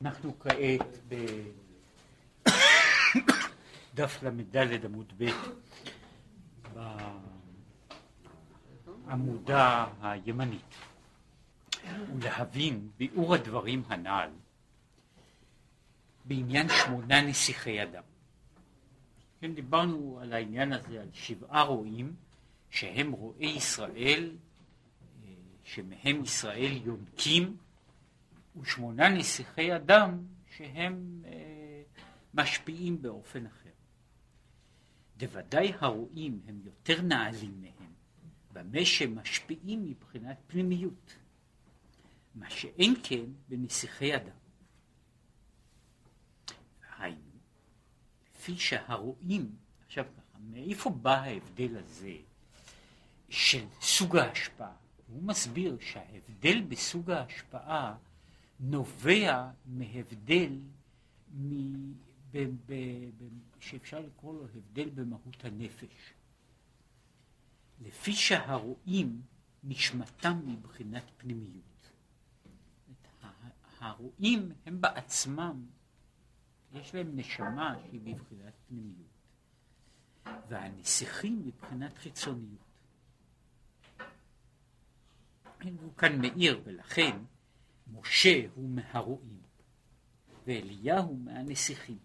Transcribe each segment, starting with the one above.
אנחנו כעת בדף למדלת עמוד ב' בעמודה הימנית, ולהבין ביאור הדברים הנעל בעניין 8 נסיכי אדם. כן, דיברנו על העניין הזה, על 7 רועים שהם רועי ישראל, שמהם ישראל יונקים, ו8 נסיכי אדם שהם משפיעים באופן אחר. דוודאי הרועים הם יותר נעלים מהם, במה שמשפיעים מבחינת פנימיות, מה שאין כן בנסיכי אדם. והיינו, לפי שהרועים, עכשיו ככה, מאיפה בא ההבדל הזה של סוג ההשפעה? הוא מסביר שההבדל בסוג ההשפעה נובע מהבדל שאפשר לקרוא לו הבדל במהות הנפש. לפי שהרואים נשמתם מבחינת פנימיות. הרואים הם בעצמם, יש להם נשמה שהיא מבחינת פנימיות. והנסיכים מבחינת חיצוניות. הוא כאן מאיר, ולכן משה הוא מהרועים ואליהו מהנסיכים,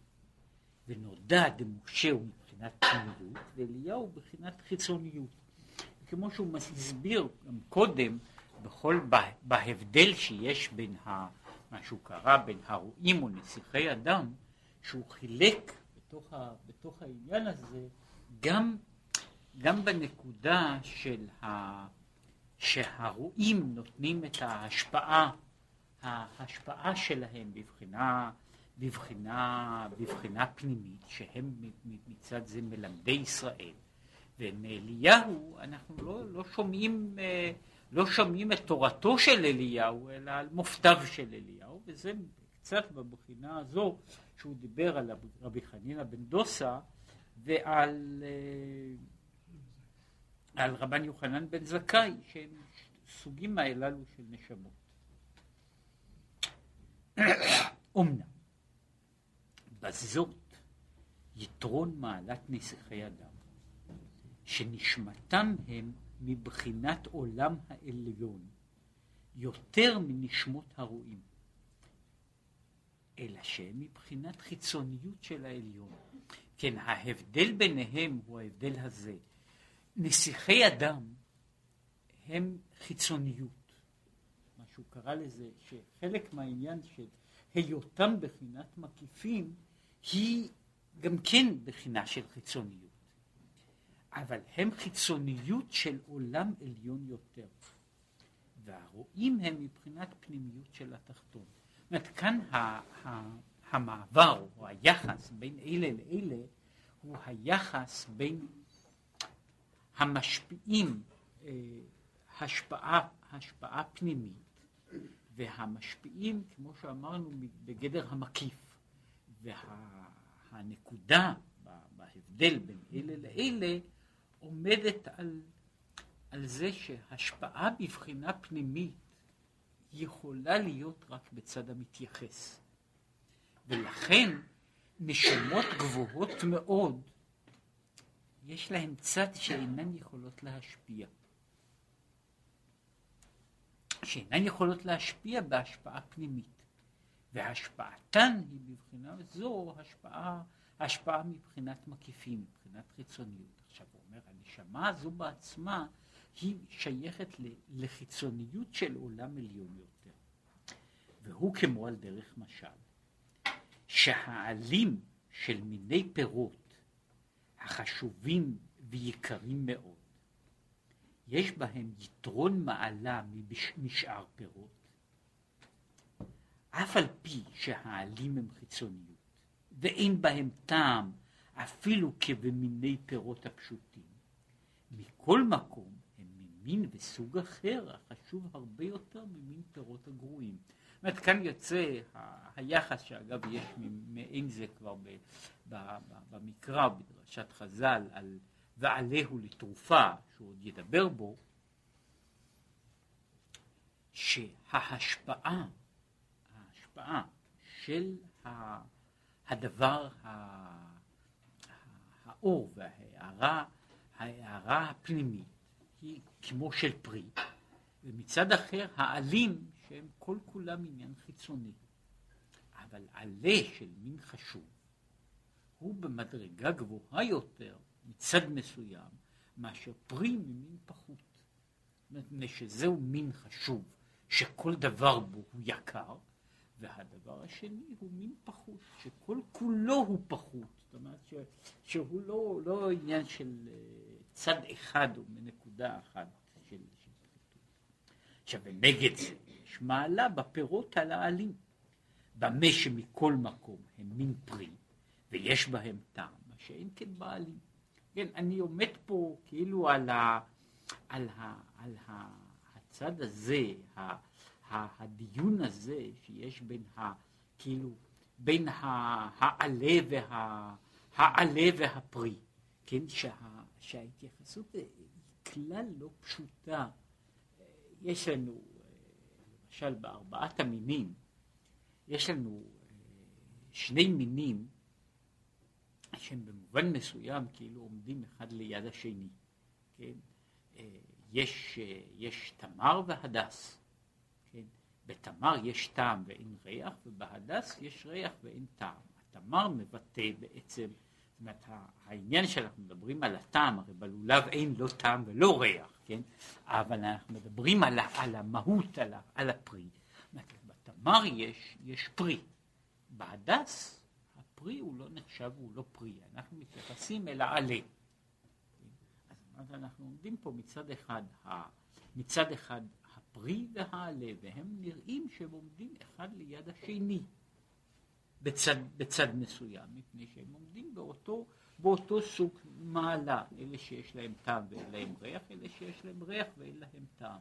ונודע דמשה הוא מבחינת פנימיות ואליהו בחינת חיצוניות. כמו שהוא מסביר גם קודם בכל בהבדל שיש בין מה שהוא קרא בין הרועים ונסיכי אדם, שהוא חילק בתוך העניין הזה גם בנקודה של שהרועים נותנים את ההשפעה שלהם בבחינה פנימית, שהם מצד זה מלמדי ישראל, ומאליהו אנחנו לא שומעים את תורתו של אליהו אלא על מופתיו של אליהו, וזה קצת בבחינה הזו שהוא דיבר על רבי חנינה בן דוסה ועל על רבן יוחנן בן זכאי, שהם סוגים האללו של נשמות. אומנם, בזאת יתרון מעלת נסיכי אדם, שנשמתם הם מבחינת עולם העליון, יותר מנשמות הרועים, אלא שהם מבחינת חיצוניות של העליון. כן, ההבדל ביניהם הוא ההבדל הזה. נסיכי אדם הם חיצוניות, מה שהוא קרא לזה, שחלק מהעניין של היותם בחינת מקיפים היא גם כן בחינה של חיצוניות, אבל הם חיצוניות של עולם עליון יותר, והרואים הם מבחינת פנימיות של התחתון. זאת אומרת, כאן המעבר או היחס בין אלה לאלה הוא היחס בין המשפיעים, השפעה פנימית, והמשפיעים, כמו שאמרנו, בגדר המקיף. והנקודה בהבדל בין אלה לאלה עומדת על זה שהשפעה בבחינה פנימית יכולה להיות רק בצד המתייחס, ולכן נשמות גבוהות מאוד יש להם צד שאינן יכולות להשפיע בהשפעה פנימית, והשפעתן היא בבחינה זו השפעה מבחינת מקיפים, מבחינת חיצוניות. עכשיו הוא אומר, הנשמה הזו בעצמה היא שייכת לחיצוניות של עולם עליון יותר, והוא כמו על דרך משל, שהעלים של מיני פירות החשובים ויקרים מאוד, יש בהם יתרון מעלה משאר פירות, אף על פי שהעלים הם חיצוניות, ואין בהם טעם אפילו כבמיני פירות הפשוטים. מכל מקום הם ממין וסוג אחר החשוב הרבה יותר ממין פירות הגרועים. זאת אומרת, כאן יוצא היחס שאגב יש מעין זה כבר במקרא, בדרשת חז"ל, על ועלהו לתרופה, שהוא עוד ידבר בו, שההשפעה של הדבר, האור וההערה, ההערה הפנימית היא כמו של פרי, ומצד אחר העלים שהם כל כולם עניין חיצוני. אבל עלה של מין חשוב הוא במדרגה גבוהה יותר מצד מסוים מאשר פרי ממין פחות. מפני שזהו מין חשוב שכל דבר בו הוא יקר, והדבר השני הוא מין פחות שכל כולו הוא פחות. זאת אומרת שהוא לא עניין של צד אחד או מנקודה אחת של פחיתות. עכשיו, נגד זה יש מעלה בפירות על העלים, במה שמכל מקום הם מין פרי ויש בהם טעם, מה שאין כן בעלים. כן, אני עומד פה כאילו על הצד הזה, הדיון הזה שיש בין כאילו בין העלה והפרי, כן, שההתייחסות כלל לא פשוטה. יש לנו למשל בארבעת המינים, יש לנו שני מינים שהם במובן מסוים כאילו עומדים אחד ליד השני, כן? יש תמר והדס, כן? בתמר יש טעם ואין ריח, ובהדס יש ריח ואין טעם. התמר מבטא בעצם, זאת אומרת, העניין שאנחנו מדברים על הטעם, הרי בלולב אין לא טעם ולא ריח, כן? אבל אנחנו מדברים על המהות, על הפרי. בתמר יש פרי, בהדס הפרי הוא לא נחשב, הוא לא פרי, אנחנו מתייחסים אל העלה. אז אנחנו עומדים פה מצד אחד הפרי והעלה, והם נראים שהם עומדים אחד ליד השני בצד מסוים, מפני שהם עומדים באותו סוג מעלה, אלה שיש להם טעם ואין להם ריח, אלה שיש להם ריח ואין להם טעם.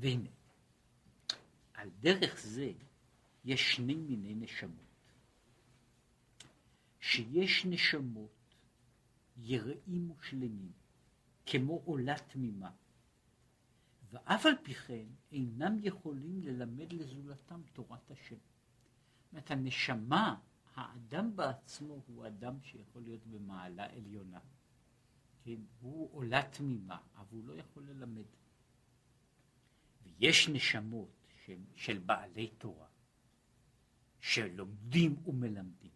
והנה, על דרך זה יש שני מיני נשמות, שיש נשמות יראים ושלמים כמו עולה תמימה, ואף על פי כן אינם יכולים ללמד לזולתם תורת השם. זאת אומרת, הנשמה, האדם בעצמו הוא אדם שיכול להיות במעלה עליונה, כן? הוא עולה תמימה, אבל הוא לא יכול ללמד. ויש נשמות של בעלי תורה שלומדים ומלמדים,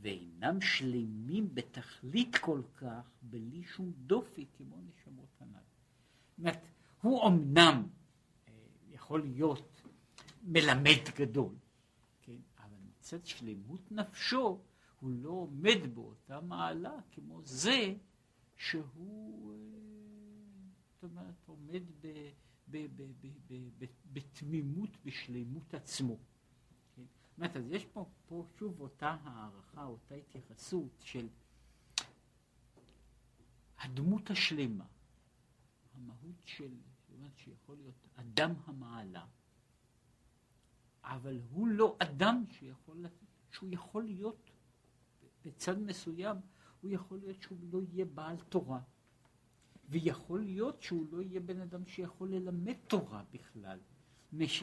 ואינם שלמים בתכלית כל כך בלי שום דופי כמו נשמות הנ"ל. זאת אומרת, הוא אמנם יכול להיות מלמד גדול, כן? אבל מצד שלמות נפשו הוא לא עומד באותה מעלה כמו זה שהוא, זאת אומרת, עומד בתמימות, בשלמות עצמו. אז יש פה שוב אותה הערכה, אותה התייחסות של הדמות השלמה, המהות של, שיכול להיות אדם המעלה, אבל הוא לא אדם שהוא יכול להיות בצד מסוים, הוא יכול להיות שהוא לא יהיה בעל תורה, ויכול להיות שהוא לא יהיה בן אדם שיכול ללמד תורה בכלל. יש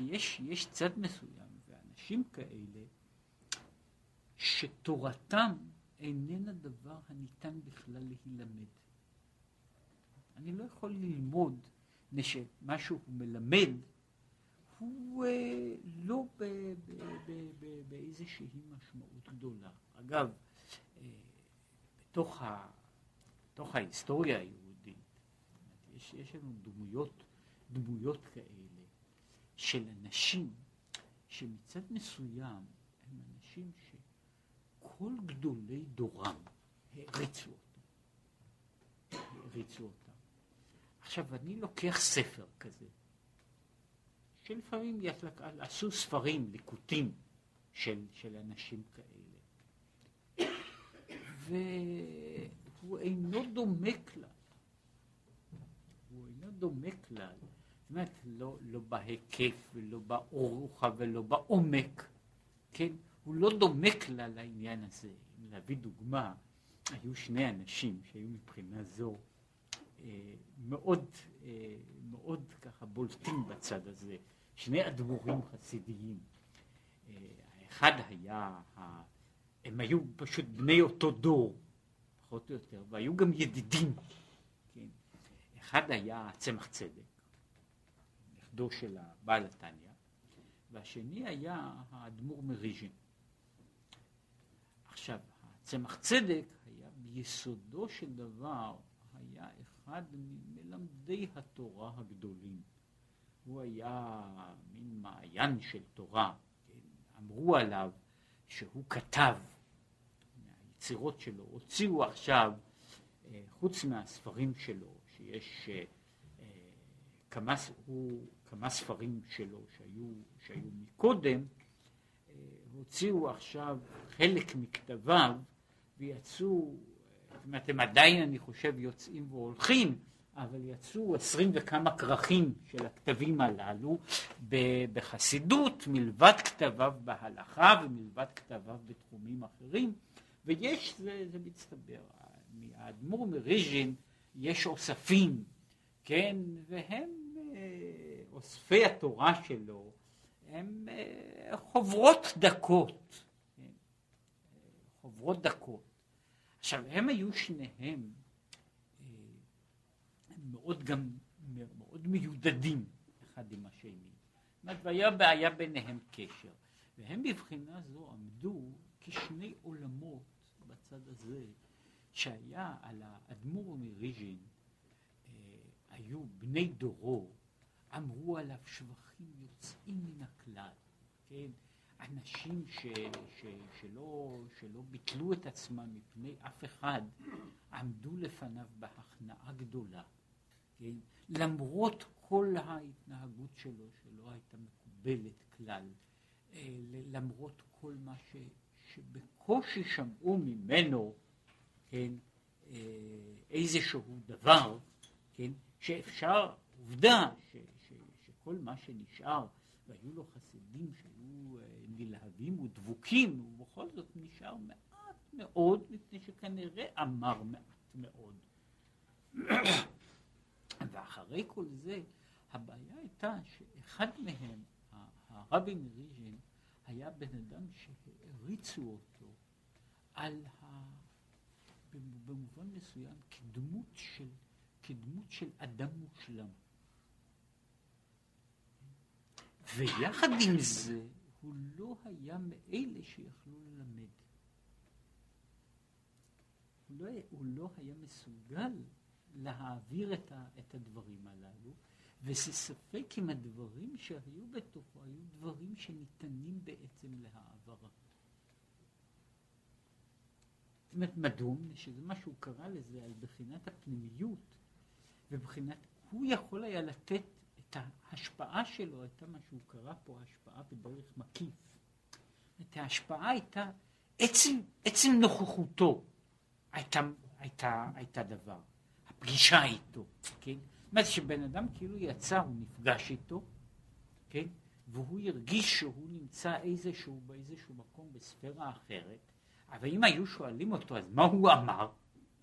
צד מסוים, ואנשים כאלה שתורתם איננה דבר הניתן בכלל להילמד. אני לא יכול ללמוד משהו הוא מלמד, הוא לא באיזושהי משמעות גדולה. אגב, בתוך ההיסטוריה היהודית יש לנו דמויות כאלה של אנשים שמצד מסוים הם אנשים שכל גדולי דורם העריצו אותם. עכשיו, אני לוקח ספר כזה, שלפעמים עשו ספרים, ליקוטים של אנשים כאלה, והוא אינו דומה כלל. זאת אומרת, לא בהיקף ולא באורך ולא בעומק, כן? הוא לא דומה כלל לעניין הזה. להביא דוגמה, היו שני אנשים שהיו מבחינה זו מאוד, מאוד ככה בולטים בצד הזה, שני אדמו"רים חסידיים. האחד היה, הם היו פשוט בני אותו דור, פחות או יותר, והיו גם ידידים. כן. אחד היה צמח צדק, נכדו של הבעל התניא, והשני היה האדמו"ר מריז'ין. עכשיו, הצמח צדק היה ביסודו של דבר, היה אחד ממלמדי התורה הגדולים. הוא היה מין מעיין של תורה. אמרו עליו שהוא כתב, מהיצירות שלו. הוציאו עכשיו, חוץ מהספרים שלו, שיש כמה ספרים שלו שהיו מקודם, הוציאו עכשיו חלק מכתביו ויצאו, זאת אומרת, הם עדיין, אני חושב, יוצאים והולכים, אבל יצאו 20 וכמה כרכים של הכתבים הללו בחסידות, מלבד כתביו בהלכה ומלבד כתביו בתחומים אחרים, ויש, זה מצטבר, מהאדמו"ר מריז'ין יש אוספים, כן, והם אוספי התורה שלו, הם חוברות דקות, כן? חוברות דקות. עכשיו, הם היו שניהם מאוד גם, מאוד מיודדים אחד עם השני. והיה בעיה ביניהם קשר. והם בבחינה זו עמדו כשני עולמות בצד הזה, שהיה על האדמו"ר מריז'ין, היו בני דורו, אמרו עליו שבחים יוצאים מן הכלל, כן? אנשים שלא ביטלו את עצמם מפני אף אחד, עמדו לפניו בהכנעה גדולה, כן? למרות כל ההתנהגות שלו, שלא הייתה מקובלת כלל, למרות כל מה שבקושי שמעו ממנו, כן? איזשהו דבר, כן? שאפשר, עובדה שכל מה שנשאר, והיו לו חסידים שהיו נלהבים ודבוקים, ובכל זאת נשאר מעט מאוד, לפני שכנראה אמר מעט מאוד. ואחרי כל זה, הבעיה הייתה שאחד מהם, הרבי מריז'ין, היה בן אדם שהעריצו אותו על במובן מסוים כדמות של אדם מושלם. ויחד עם זה, הוא לא היה מאלה שיכלו ללמד. הוא לא היה מסוגל להעביר את הדברים הללו, וזה ספק אם הדברים שהיו בתוכו היו דברים שניתנים בעצם להעברה. זאת אומרת, מדהום, שזה מה שהוא קרא לזה על בחינת הפנימיות, ובחינת, הוא יכול היה לתת את ההשפעה שלו, הייתה מה שהוא קרא פה, השפעה בדרך מקיף. את ההשפעה הייתה, עצם נוכחותו הייתה דבר. הפגישה איתו, כן? זאת אומרת שבן אדם כאילו יצא, הוא נפגש איתו, כן? והוא הרגיש שהוא נמצא באיזשהו מקום בספירה אחרת, אבל אם היו שואלים אותו, אז מה הוא אמר,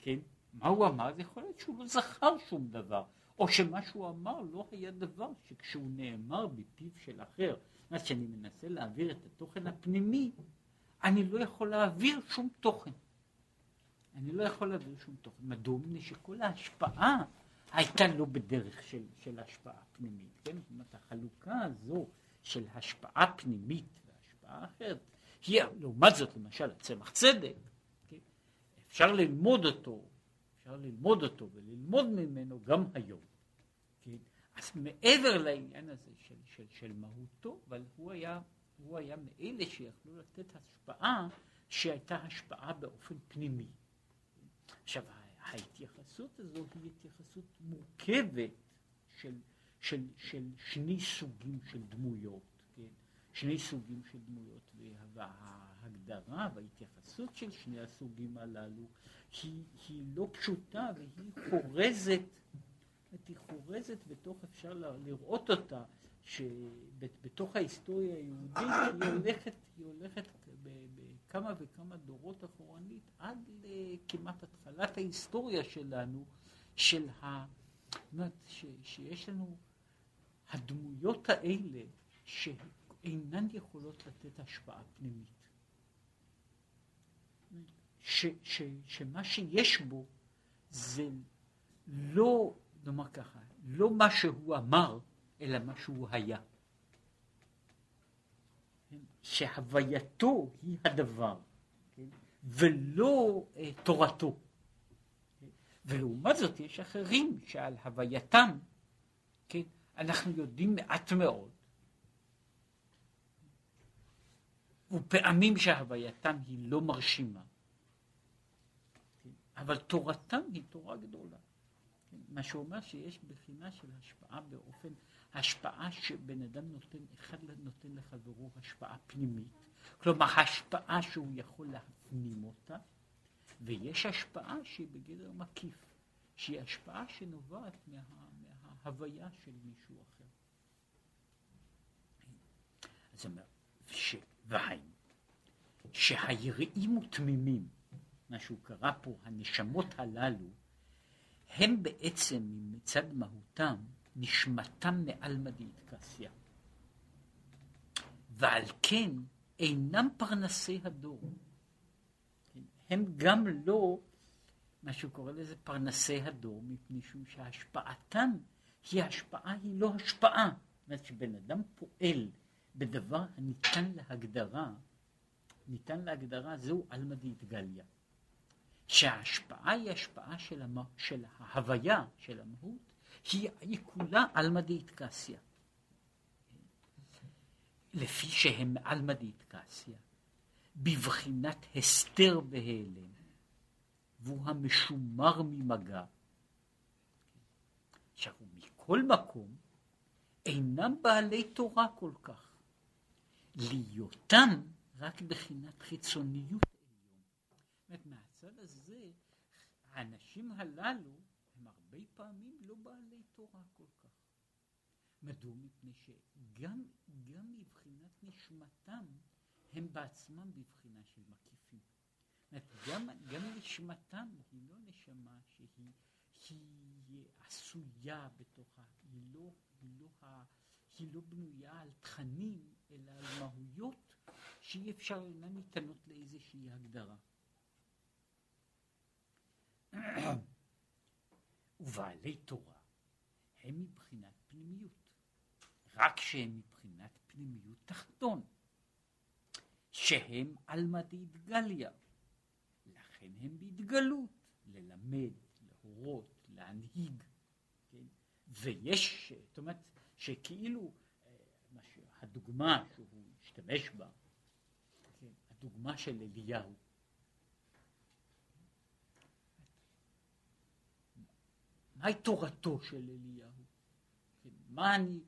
כן? מה הוא אמר? זה יכול להיות שהוא לא זכר שום דבר. או שמה שהוא אמר לא היה דבר שכשהוא נאמר בפיו של אחר. אז כשאני מנסה להעביר את התוכן הפנימי, אני לא יכול להעביר שום תוכן. מדהים לי שכל ההשפעה הייתה לא בדרך של השפעה פנימית. כן? זאת אומרת, החלוקה הזו של השפעה פנימית והשפעה אחרת, היא, לעומת זאת, למשל, הצמח צדק, כן? אפשר ללמוד אותו וללמוד ממנו גם היום. כן? אז מעבר לעניין הזה של מהותו, אבל הוא היה מאלה שיכלו לתת השפעה שהייתה השפעה באופן פנימי. עכשיו, ההתייחסות הזו היא התייחסות מורכבת של שני סוגים של דמויות. וההגדרה וההתייחסות של שני הסוגים הללו היא לא פשוטה, והיא חורזת בתוך, אפשר לראות אותה שבתוך ההיסטוריה היהודית היא הולכת בכמה וכמה דורות אחורנית עד כמעט התחלת ההיסטוריה שלנו, של ה... שיש לנו הדמויות האלה שאינן יכולות לתת השפעה פנימית. שמה שיש בו זה לא, נאמר ככה, לא מה שהוא אמר, אלא מה שהוא היה. שהווייתו היא הדבר, ולא תורתו. ולעומת זאת יש אחרים שעל הווייתם, כן, אנחנו יודעים מעט מאוד, ופעמים שהווייתם היא לא מרשימה, כן, אבל תורתם היא תורה גדולה. כן, מה שאומר שיש בחינה של השפעה באופן, השפעה שבן אדם נותן, אחד נותן לחברו השפעה פנימית, כלומר השפעה שהוא יכול להפנים אותה, ויש השפעה שהיא בגדר מקיף, שהיא השפעה שנובעת מההוויה של מישהו אחר. אז אומר, והיינו, שהיראים ותמימים, מה שהוא קרא פה, הנשמות הללו, הם בעצם מצד מהותם, נשמתם מעלמא דאידקסיא, ועל כן אינם פרנסי הדור. הם גם לא, מה שהוא קורא לזה, פרנסי הדור, מפני שהשפעתם היא השפעה, היא לא השפעה. זאת אומרת שבן אדם פועל בדבר הניתן להגדרה, ניתן להגדרה, זהו עלמא דאידגליא. שההשפעה היא השפעה של, של ההוויה, של המהות, היא כולה עלמא דאידקסיא. לפי שהם עלמא דאידקסיא. בבחינת הסתר בהיעלם, והוא המשומר ממגע. עכשיו, מכל מקום, אינם בעלי תורה כל כך. להיותם רק בחינת חיצוניות עליון. זאת אומרת, מהצד הזה, האנשים הללו הם הרבה פעמים לא בעלי תורה כל כך. מדוע? מפני שגם מבחינת נשמתם, הם בעצמם בבחינה של מקיפים. גם נשמתם היא לא נשמה שהיא עשויה בתוכה, היא לא בנויה על תכנים, אלא על מהויות שאי אפשר אינן ניתנות לאיזושהי הגדרה. ובעלי תורה הם מבחינת פנימיות, רק שהם מבחינת פנימיות תחתון. שהם עלמא דאידגליא, לכן הם בהתגלות, ללמד, להורות, להנהיג, כן? ויש, זאת אומרת, שכאילו, הדוגמה שהוא השתמש בה, כן? הדוגמה של אליהו, מהי תורתו של אליהו? כן? מה אני,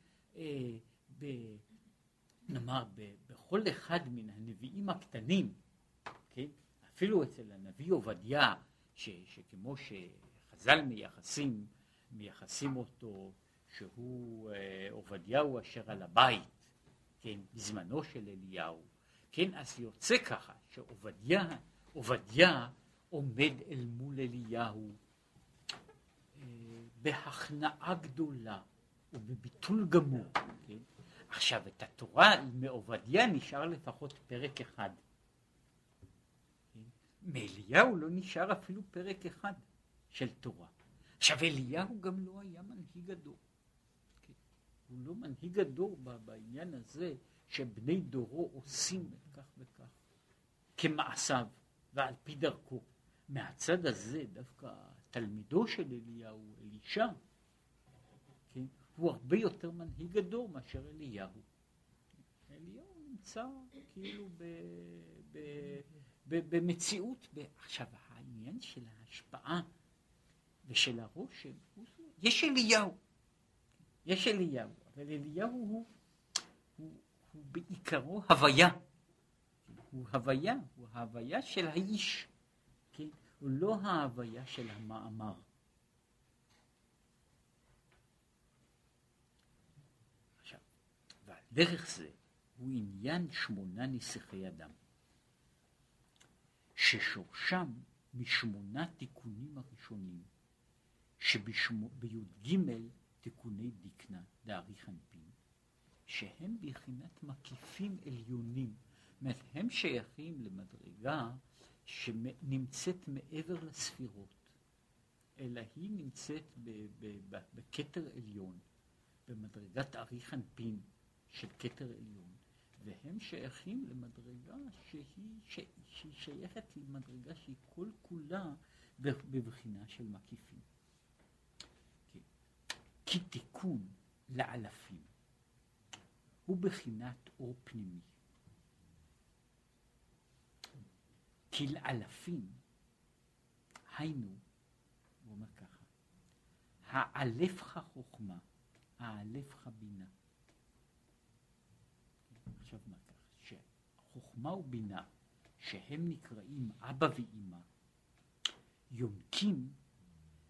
נאמר, בכל אחד מן הנביאים הקטנים, כן? אפילו אצל הנביא עובדיה, שכמו שחז"ל מייחסים אותו, שהוא עובדיהו אשר על הבית, כן? בזמנו של אליהו, כן? אז יוצא ככה, שעובדיה עומד אל מול אליהו בהכנעה גדולה ובביטול גמור, כן? עכשיו, את התורה מעובדיה נשאר לפחות פרק אחד. מאליהו לא נשאר אפילו פרק אחד של תורה. עכשיו, אליהו גם לא היה מנהיג הדור. הוא לא מנהיג הדור בעניין הזה שבני דורו עושים את כך וכך כמעשיו ועל פי דרכו. מהצד הזה דווקא תלמידו של אליהו, אלישע, הוא הרבה יותר מנהיג הדור מאשר אליהו. אליהו נמצא כאילו במציאות. עכשיו, העניין של ההשפעה ושל הרושם, יש אליהו. יש אליהו, אבל אליהו הוא בעיקרו הוויה. הוא ההוויה של האיש. כן? הוא לא ההוויה של המאמר. דרך זה הוא עניין 8 נסיכי אדם, ששורשם מ8 תיקונים הראשונים שבי"ג תיקוני דקנה דאריך אנפין, שהם בחינת מקיפים עליונים, זאת הם שייכים למדרגה שנמצאת מעבר לספירות, אלא היא נמצאת בקטר עליון, במדרגת אריך אנפין של קטר עליון, והם שייכים למדרגה שהיא שייכת למדרגה שהיא כל כולה בבחינה של מקיפים. כי תיקון לאלפים הוא בחינת אור פנימי. כי לאלפים, היינו, הוא אומר ככה, האלפך חוכמה, האלפך בינה. עכשיו מה ככה, שחוכמה ובינה, שהם נקראים אבא ואמא, יונקים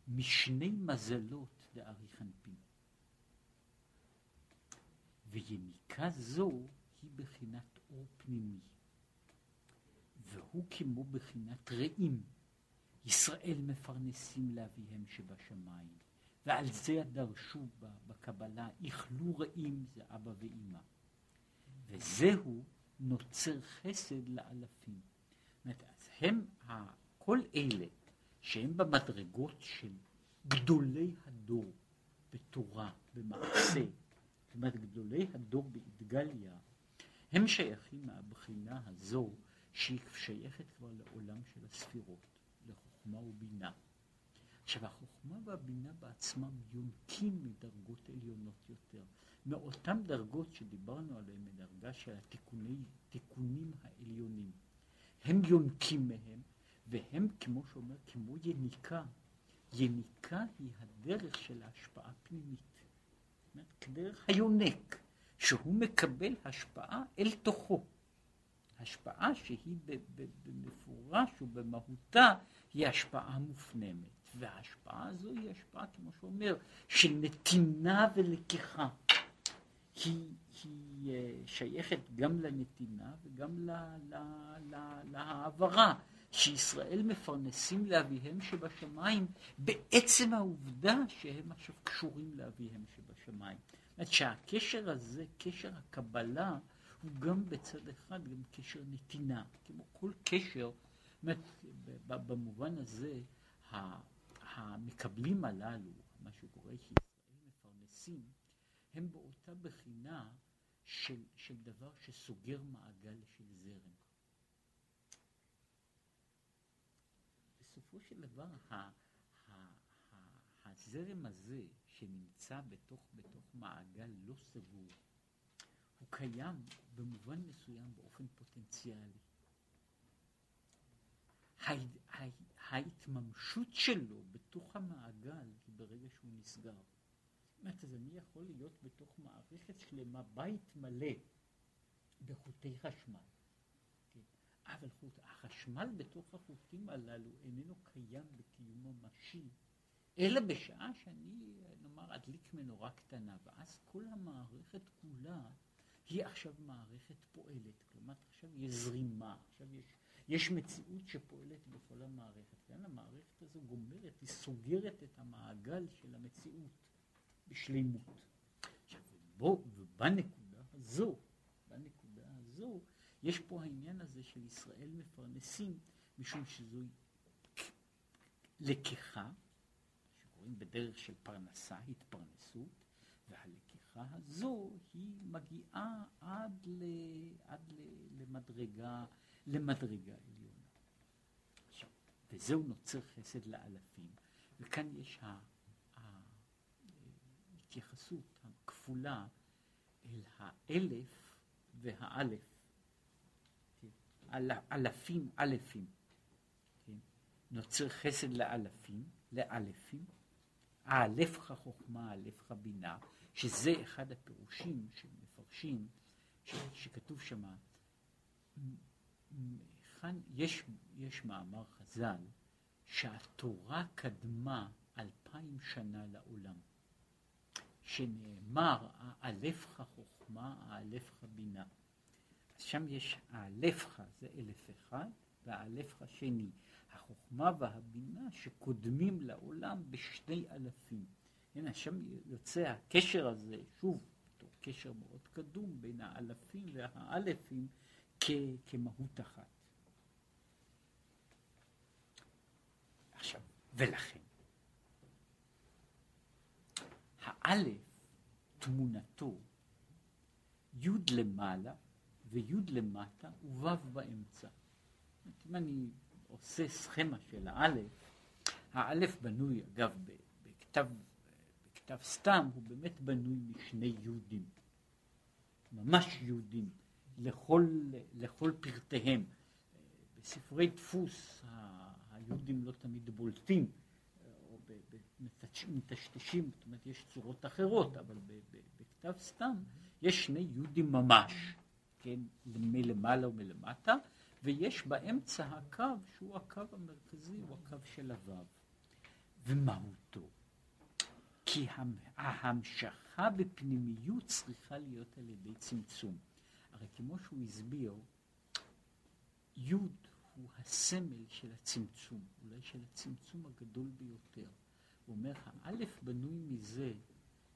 משני מזלות דאריך אנפין, ויניקה זו היא בחינת אור פנימי, והוא כמו בחינת רעים. ישראל מפרנסים לאביהם שבשמיים, ועל זה דרשו בקבלה, איכלו רעים זה אבא ואמא, וזהו נוצר חסד לאלפים. אז הם כל אלה שהם במדרגות של גדולי הדור בתורה, במעשה, זאת אומרת גדולי הדור באתגליה, הם שייכים מהבחינה הזו שהיא שייכת כבר לעולם של הספירות, לחוכמה ובינה. עכשיו החוכמה והבינה בעצמם יונקים מדרגות עליונות יותר, מאותם דרגות שדיברנו עליהם, מדרגה של התיקונים העליונים. הם יונקים מהם, והם כמו שאומר, כמו יניקה, יניקה היא הדרך של ההשפעה פנימית, דרך היונק, שהוא מקבל השפעה אל תוכו. השפעה שהיא במפורש ובמהותה היא השפעה מופנמת, וההשפעה הזו היא השפעה, כמו שאומר, של נתינה ולקיחה. היא שייכת גם לנתינה וגם להעברה. שישראל מפרנסים לאביהם שבשמיים בעצם העובדה שהם עכשיו קשורים לאביהם שבשמיים. זאת אומרת שהקשר הזה, קשר הקבלה, הוא גם בצד אחד גם קשר נתינה, כמו כל קשר. זאת אומרת, במובן הזה המקבלים הללו, מה שקורה שישראל מפרנסים, הם באותה בחינה של דבר שסוגר מעגל של זרם. בסופו של דבר, הזרם הזה שנמצא בתוך מעגל לא סגור, הוא קיים במובן מסוים באופן פוטנציאלי. ההתממשות שלו בתוך המעגל היא ברגע שהוא נסגר. זאת אומרת, אז אני יכול להיות בתוך מערכת שלמה, בית מלא בחוטי חשמל. אבל החשמל בתוך החוטים הללו איננו קיים בקיום ממשי, אלא בשעה שאני, נאמר, אדליק מנורה קטנה, ואז כל המערכת כולה היא עכשיו מערכת פועלת. כלומר, עכשיו יש זרימה, עכשיו יש מציאות שפועלת בכל המערכת. כאן המערכת הזו גומרת, היא סוגרת את המעגל של המציאות בשלימות. עכשיו, בנקודה הזו, יש פה העניין הזה של ישראל מפרנסים, משום שזו לקיחה, שקוראים בדרך של פרנסה, התפרנסות, והלקיחה הזו היא מגיעה עד למדרגה עליונה. עכשיו, וזהו נוצר חסד לאלפים, וכאן יש ההתייחסות הכפולה אל האלף והאלף. אלפים, אלפים. כן? נוצר חסד לאלפים, האלפך חוכמה, האלפך בינה, שזה אחד הפירושים שמפרשים, שכתוב שמה, כאן יש מאמר חז"ל, שהתורה קדמה 2000 שנה לעולם, שנאמר, האלפך חוכמה, האלפך בינה. שם יש האלפך, זה 1001, והאלף השני, החוכמה והבינה שקודמים לעולם בשני אלפים. הנה, שם יוצא הקשר הזה, שוב, קשר מאוד קדום בין האלפים והאלפים כמהות אחת. עכשיו, ולכן, האלף, תמונתו, יוד למעלה ויוד למטה ווו באמצע. אם אני עושה סכמה של האלף, האלף בנוי, אגב, בכתב סתם, הוא באמת בנוי משני יהודים, ממש יהודים, לכל פרטיהם. בספרי דפוס היהודים לא תמיד בולטים, או מטשטשים, זאת אומרת יש צורות אחרות, אבל בכתב סתם יש שני יהודים ממש, כן, מלמעלה ומלמטה, ויש באמצע הקו שהוא הקו המרכזי, הוא הקו של הוו. ומהותו? כי ההמשכה בפנימיות צריכה להיות על ידי צמצום. הרי כמו שהוא הסביר, יוד הוא הסמל של הצמצום, אולי של הצמצום הגדול ביותר. הוא אומר, האלף בנוי מזה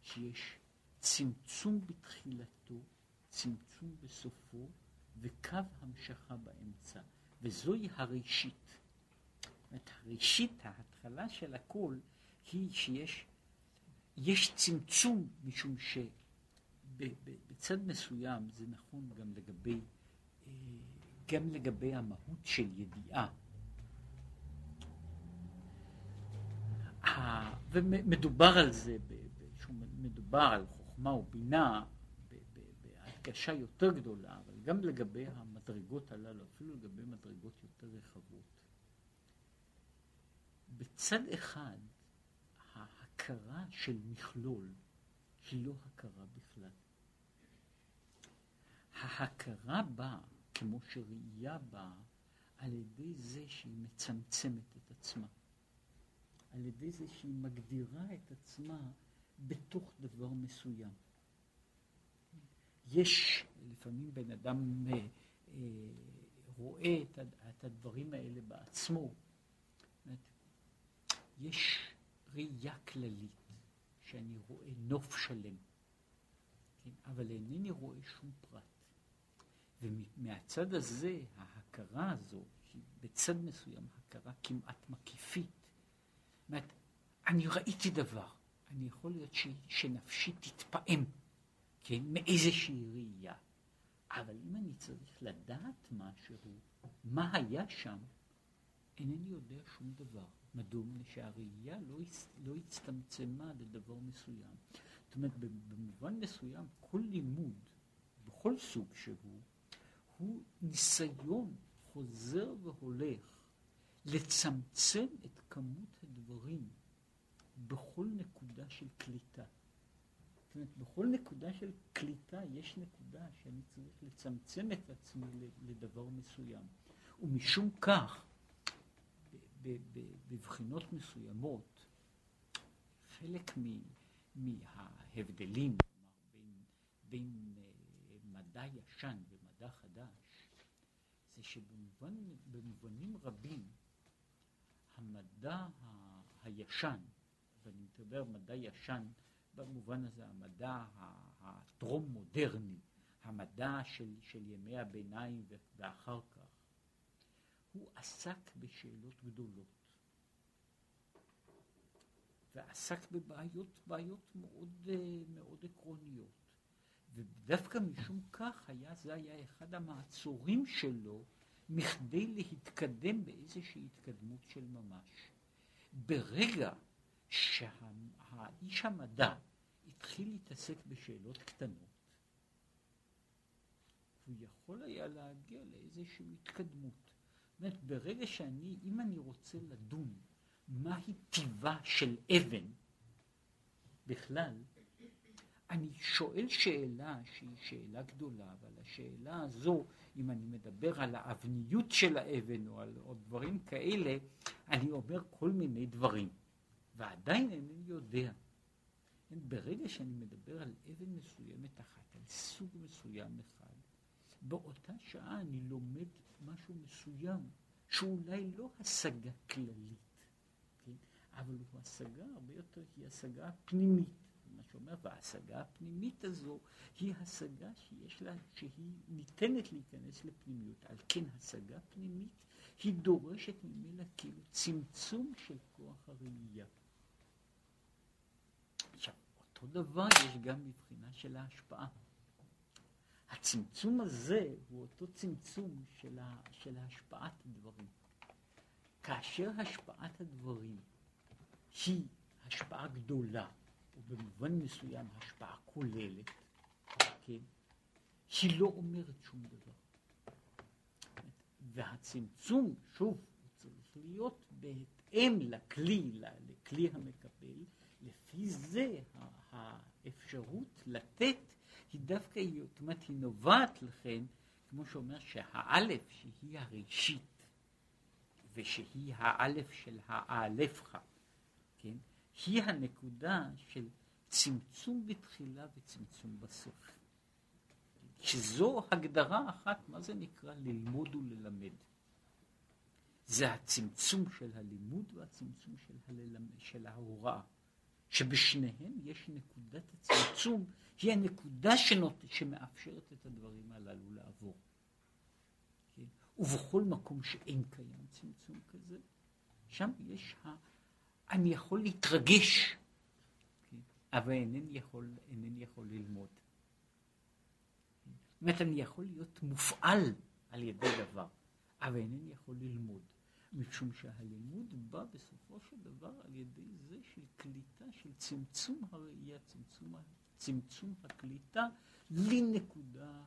שיש צמצום בתחילתו, צמצום בסופו, וקו המשכה באמצע, וזוהי הראשית. את הראשית, ההתחלה של הכל, היא שיש צמצום, משום שבצד מסוים זה נכון גם לגבי המהות של ידיעה. ומדובר על זה, מדובר על חוכמה ובינה, קשה יותר גדולה, אבל גם לגבי המדרגות הללו, אפילו לגבי מדרגות יותר רחבות. בצד אחד, ההכרה של מכלול היא לא הכרה בכלל. ההכרה באה, כמו שראייה באה, על ידי זה שהיא מצמצמת את עצמה. על ידי זה שהיא מגדירה את עצמה בתוך דבר מסוים. יש לפעמים בן אדם רואה את הדברים האלה בעצמו. יש ראייה כללית שאני רואה נוף שלם, כן? אבל אינני רואה שום פרט. ומהצד הזה, ההכרה הזו, בצד מסוים הכרה כמעט מקיפית. זאת אומרת, אני ראיתי דבר, אני יכול להיות שנפשי תתפעם. כן, מאיזושהי ראייה. אבל אם אני צריך לדעת משהו, מה היה שם, אינני יודע שום דבר. מדוע? שהראייה לא הצטמצמה לדבר מסוים. זאת אומרת, במובן מסוים, כל לימוד, בכל סוג שהוא, הוא ניסיון חוזר והולך לצמצם את כמות הדברים בכל נקודה של קליטה. זאת אומרת, בכל נקודה של קליטה יש נקודה שאני צריך לצמצם את עצמי לדבר מסוים. ומשום כך, בבחינות מסוימות, חלק מההבדלים בין מדע ישן ומדע חדש, זה שבמובנים רבים, המדע הישן, ואני מדבר מדע ישן, במובן הזה המדע הטרום מודרני, המדע של ימי הביניים ואחר כך, הוא עסק בשאלות גדולות ועסק בבעיות מאוד עקרוניות, ודווקא משום כך זה היה אחד המעצורים שלו מכדי להתקדם באיזושהי התקדמות של ממש. ברגע שהאיש המדע התחיל להתעסק בשאלות קטנות, הוא יכול היה להגיע לאיזושהי התקדמות. זאת אומרת, ברגע אם אני רוצה לדון מהי טיבה של אבן בכלל, אני שואל שאלה שהיא שאלה גדולה, אבל השאלה הזו, אם אני מדבר על האבניות של האבן או על דברים כאלה, אני אומר כל מיני דברים. ועדיין אינני יודע. ברגע שאני מדבר על אבן מסוימת אחת, על סוג מסוים אחד, באותה שעה אני לומד משהו מסוים שאולי לא השגה כללית, כן? אבל הוא השגה הרבה יותר, היא השגה פנימית. מה שאומר, וההשגה הפנימית הזו היא השגה שיש לה, שהיא ניתנת להיכנס לפנימיות. על כן השגה פנימית היא דורשת ממנה כאילו צמצום של כוח הראייה. עכשיו, אותו דבר יש גם מבחינה של ההשפעה. הצמצום הזה הוא אותו צמצום של, של השפעת הדברים. כאשר השפעת הדברים היא השפעה גדולה, ובמובן מסוים השפעה כוללת, כן, היא לא אומרת שום דבר. והצמצום, שוב, צריך להיות בהתאם לכלי, לכלי המקבל, לפי זה האפשרות לתת היא דווקא היא אוטומט, היא נובעת לכן, כמו שאומר שהאלף שהיא הראשית, ושהיא האלף של האלפך, כן? היא הנקודה של צמצום בתחילה וצמצום בסוף. שזו הגדרה אחת, מה זה נקרא ללמוד וללמד. זה הצמצום של הלימוד והצמצום של, של ההוראה. שבשניהם יש נקודת הצמצום, היא הנקודה שמאפשרת את הדברים הללו לעבור. כן? ובכל מקום שאין קיים צמצום כזה, שם יש אני יכול להתרגש, כן? אבל אינני יכול ללמוד. כן? זאת אומרת, אני יכול להיות מופעל על ידי דבר, אבל אינני יכול ללמוד. משום שהלימוד בא בסופו של דבר על ידי זה של קליטה, של צמצום הראייה, צמצום הקליטה לנקודה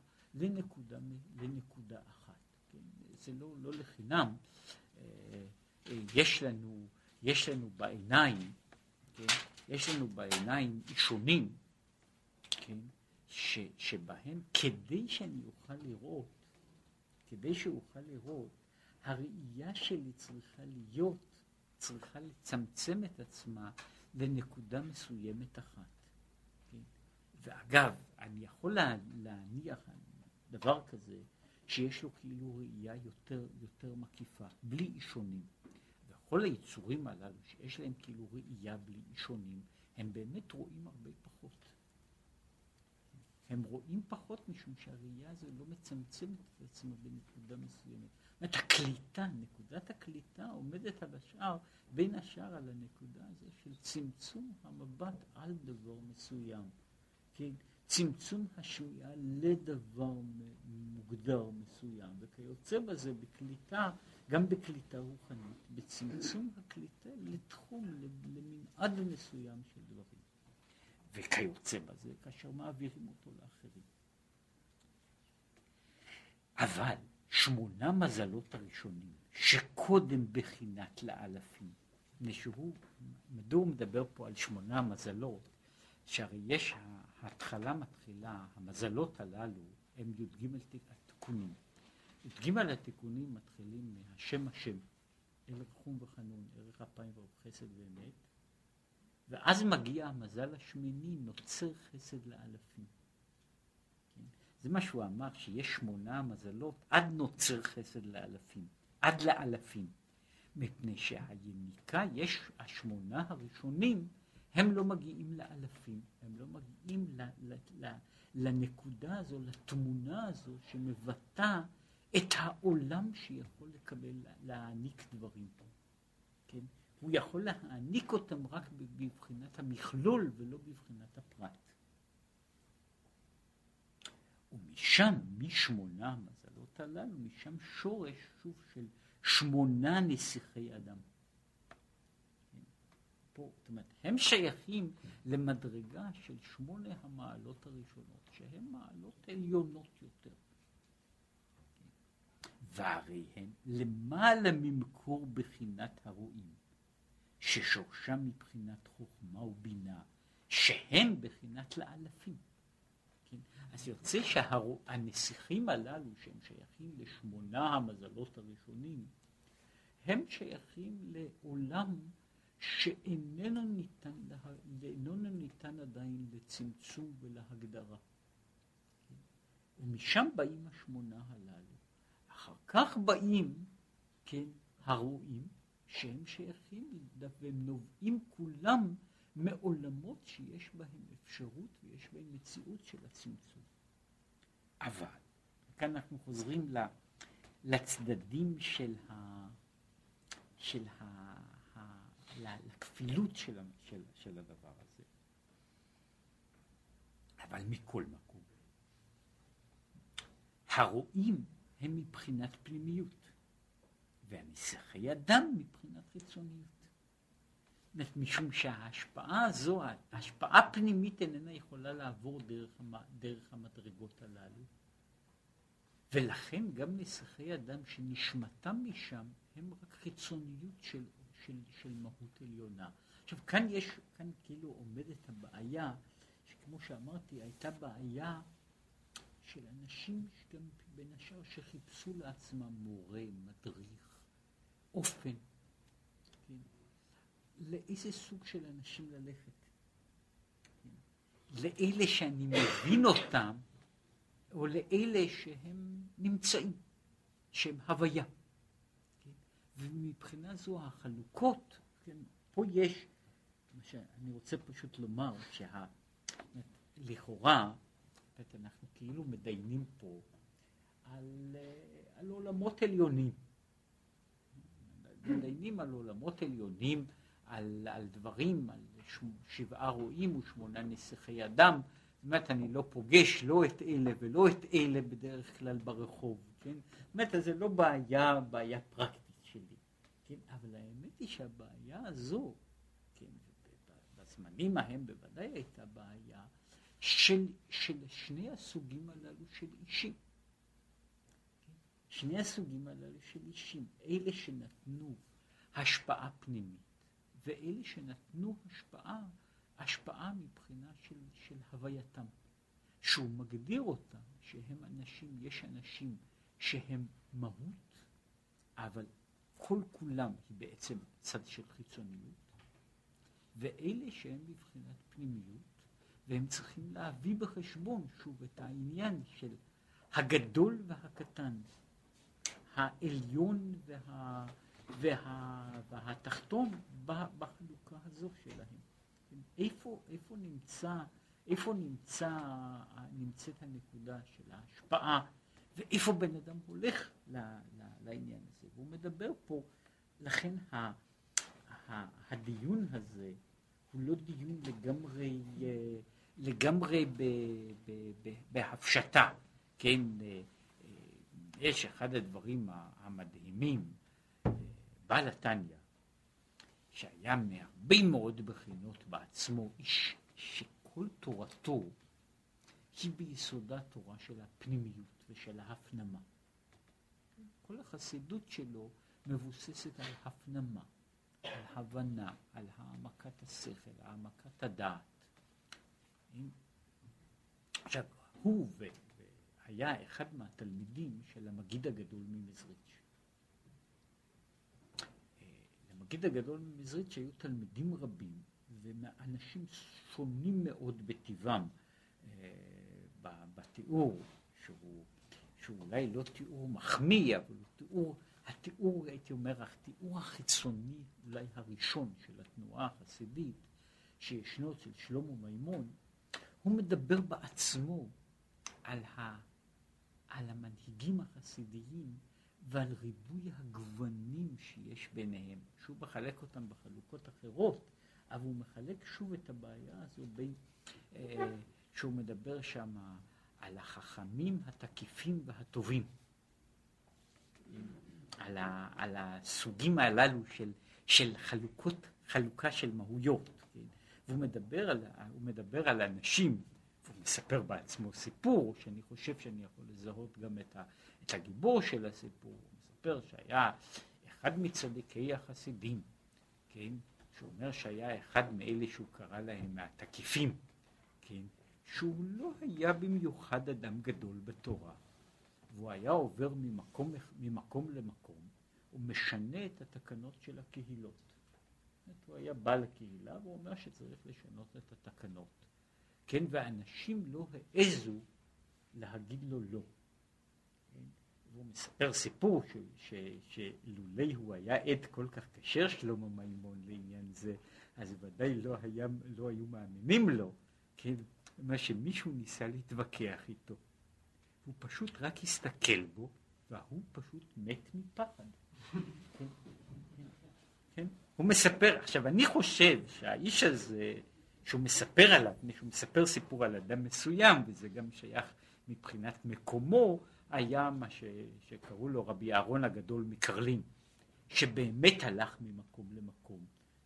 אחת. כן? זה לא לחינם. יש לנו בעיניים, כן? יש לנו בעיניים אישונים, כן? שבהם כדי שאני אוכל לראות, הראייה שלי צריכה לצמצם את עצמה לנקודה מסוימת אחת. כן? ואגב, אני יכול להניח דבר כזה שיש לו כאילו ראייה יותר מקיפה, בלי אישונים. וכל היצורים הללו שיש להם כאילו ראייה בלי אישונים, הם באמת רואים הרבה פחות. הם רואים פחות משום שהראייה הזו לא מצמצמת את עצמה בנקודה מסוימת. הקליטה, נקודת הקליטה עומדת על השאר, בין השאר על הנקודה הזו של צמצום המבט על דבר מסוים, כן? צמצום השמיעה לדבר מוגדר מסוים, וכיוצא בזה בקליטה, גם בקליטה רוחנית, בצמצום הקליטה לתחום, למנעד מסוים של דברים, וכיוצא בזה כאשר מעבירים אותו לאחרים. אבל 8 מזלות הראשונים שקודם בחינת לאלפים, נשארו, מדוע מדבר פה על 8 מזלות, שהרי יש ההתחלה מתחילה, המזלות הללו הם יודגים על התיקונים. יודגים על התיקונים מתחילים מהשם השם, ערך חום וחנון, ערך אפיים ורב חסד ואמת, ואז מגיע המזל השמיני, נוצר חסד לאלפים. זה מה שהוא אמר, שיש 8 מזלות עד נוצר חסד לאלפים, עד לאלפים. מפני שהיניקה, יש 8 הראשונים, הם לא מגיעים לאלפים, הם לא מגיעים לנקודה הזו, לתמונה הזו, שמבטא את העולם שיכול לקבל, להעניק דברים פה. כן? הוא יכול להעניק אותם רק בבחינת המכלול ולא בבחינת הפרט. ומשם, מ8 המזלות הללו, משם שורש שוב של 8 נסיכי אדם. כן? פה, זאת אומרת, הם שייכים למדרגה של 8 המעלות הראשונות, שהן מעלות עליונות יותר. כן? והרי הן למעלה ממקור בחינת הרואים, ששורשם מבחינת חוכמה ובינה, שהם בחינת לאלפים. אז יוצא שהנסיכים הללו שהם שייכים ל8 המזלות הראשונים, הם שייכים לעולם שאיננו ניתן עדיין לצמצום ולהגדרה. ומשם באים 8 הללו. אחר כך באים, כן, הרואים שהם שייכים לדעת, והם נובעים כולם מעולמות שיש בהם אפשרות ויש בהם מציאות של הצמצום. אבל, כאן אנחנו חוזרים לצדדים של לכפילות של הדבר הזה. אבל מכל מקום, הרואים הם מבחינת פנימיות, והנסיכי אדם מבחינת חיצוניות. משום שההשפעה הזו, ההשפעה הפנימית איננה יכולה לעבור דרך המדרגות הללו. ולכן גם נסיכי אדם שנשמתם משם, הם רק חיצוניות של מהות עליונה. עכשיו כאן כאילו עומדת הבעיה, שכמו שאמרתי, הייתה בעיה של אנשים שגם בין השאר שחיפשו לעצמם מורה, מדריך, אופן. כן. לאיזה סוג של אנשים ללכת? כן. לאלה שאני מבין אותם, או לאלה שהם נמצאים, שהם הוויה. כן. ומבחינה זו החלוקות, כן, פה יש, אני רוצה פשוט לומר לכאורה, אנחנו כאילו מדיינים פה על עולמות עליונים. מדיינים על עולמות עליונים, על דברים, על 7 רועים ו8 נסיכי אדם. זאת אומרת, אני לא פוגש לא את אלה ולא את אלה בדרך כלל ברחוב. כן? זאת אומרת, אז זה לא בעיה פרקטית שלי. כן? אבל האמת היא שהבעיה הזו, כן, בזמנים ההם בוודאי הייתה בעיה, של שני הסוגים הללו של אישים. שני הסוגים הללו של אישים, אלה שנתנו השפעה פנימית, ואלה שנתנו השפעה מבחינה של הווייתם, שהוא מגדיר אותם, שהם אנשים, יש אנשים שהם מהות, אבל כל כולם היא בעצם צד של חיצוניות, ואלה שהם מבחינת פנימיות, והם צריכים להביא בחשבון שוב את העניין של הגדול והקטן, העליון והתחתון בחלוקה הזו שלהם. איפה נמצאת הנקודה של ההשפעה, ואיפה בן אדם הולך לעניין הזה. והוא מדבר פה, לכן הדיון הזה הוא לא דיון לגמרי בהפשטה, כן, יש אחד הדברים המדהימים, בעל התניא, שהיה מהרבה מאוד בחינות בעצמו, איש שכל תורתו היא ביסודה תורה של הפנימיות ושל ההפנמה. כל החסידות שלו מבוססת על הפנמה, על הבנה, על העמקת השכל, העמקת הדעת. עכשיו, הוא היה אחד מהתלמידים של המגיד הגדול ממזריץ'. למגיד הגדול ממזריץ' היו תלמידים רבים, ואנשים שונים מאוד בטבעם, בתיאור, שהוא אולי לא תיאור מחמיא, אבל הוא התיאור, הייתי אומר, התיאור החיצוני, אולי הראשון של התנועה החסידית, שישנו אצל שלמה מימון, הוא מדבר בעצמו על המנהיגים החסידיים ועל ריבוי הגוונים שיש ביניהם. שהוא מחלק אותם בחלוקות אחרות, אבל הוא מחלק שוב את הבעיה הזו בין, שהוא מדבר שם על החכמים, התקיפים והטובים. על הסוגים הללו של חלוקה של מהויות. הוא מדבר על אנשים, הוא מספר בעצמו סיפור, שאני חושב שאני יכול לזהות גם את הגיבור של הסיפור. הוא מספר שהיה אחד מצדיקי החסידים, כן? שאומר שהיה אחד מאלה שהוא קרא להם מהתקיפים, כן? שהוא לא היה במיוחד אדם גדול בתורה, והוא היה עובר ממקום למקום, הוא משנה את התקנות של הקהילות. הוא היה בא לקהילה ואומר שצריך לשנות את התקנות. כן, ואנשים לא העזו להגיד לו לא. כן? והוא מספר סיפור שלולי הוא היה עד כל כך כשר שלמה מימון לעניין זה, אז ודאי לא היו מאמינים לו, כן, מה שמישהו ניסה להתווכח איתו. הוא פשוט רק הסתכל בו, והוא פשוט מת מפחד. כן? כן? הוא מספר, עכשיו אני חושב שהאיש הזה, שהוא מספר עליו, שהוא מספר סיפור על אדם מסוים, וזה גם שייך מבחינת מקומו, היה מה שקראו לו רבי אהרון הגדול מקרלין, שבאמת הלך ממקום למקום.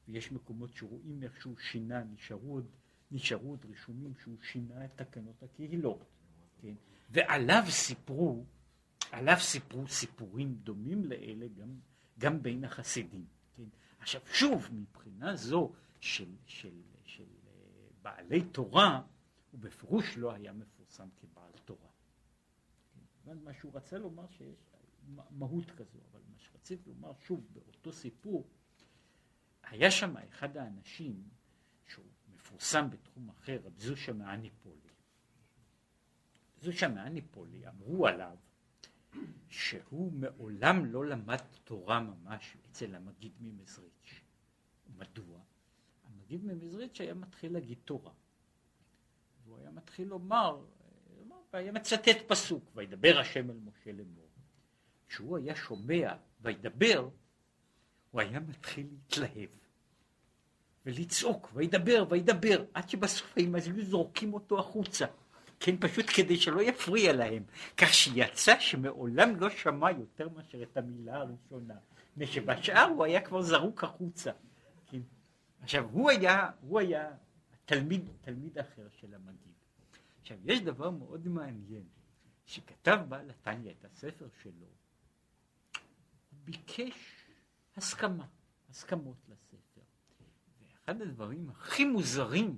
ויש מקומות שרואים איך שהוא שינה, נשארו עוד רשומים שהוא שינה את תקנות הקהילות, כן? ועליו סיפרו סיפורים דומים לאלה גם בין החסידים, כן? עכשיו שוב, מבחינה זו של בעלי תורה, הוא בפירוש לא היה מפורסם כבעל תורה. מה שהוא רצה לומר שיש מהות כזו, אבל מה שרציתי לומר שוב באותו סיפור, היה שם אחד האנשים שהוא מפורסם בתחום אחר, רב זושה מהניפולי. זושה מהניפולי, אמרו עליו שהוא מעולם לא למד תורה ממש אצל המגיד ממזריץ'. מדוע? המגיד ממזריץ' היה מתחיל להגיד תורה. והוא היה מתחיל לומר, והיה מצטט פסוק, וידבר השם אל משה לאמור. כשהוא היה שומע וידבר, הוא היה מתחיל להתלהב ולצעוק וידבר, עד שבסוף הם היו זורקים אותו החוצה, כן, פשוט כדי שלא יפריע להם, כך שיצא שמעולם לא שמע יותר מאשר את המילה הראשונה, שבשאר הוא היה כבר זרוק החוצה, כן. עכשיו הוא היה תלמיד אחר של המגיד. עכשיו יש דבר מאוד מעניין שכתב בעל התניא את הספר שלו, הוא ביקש הסכמות לספר. ואחד הדברים הכי מוזרים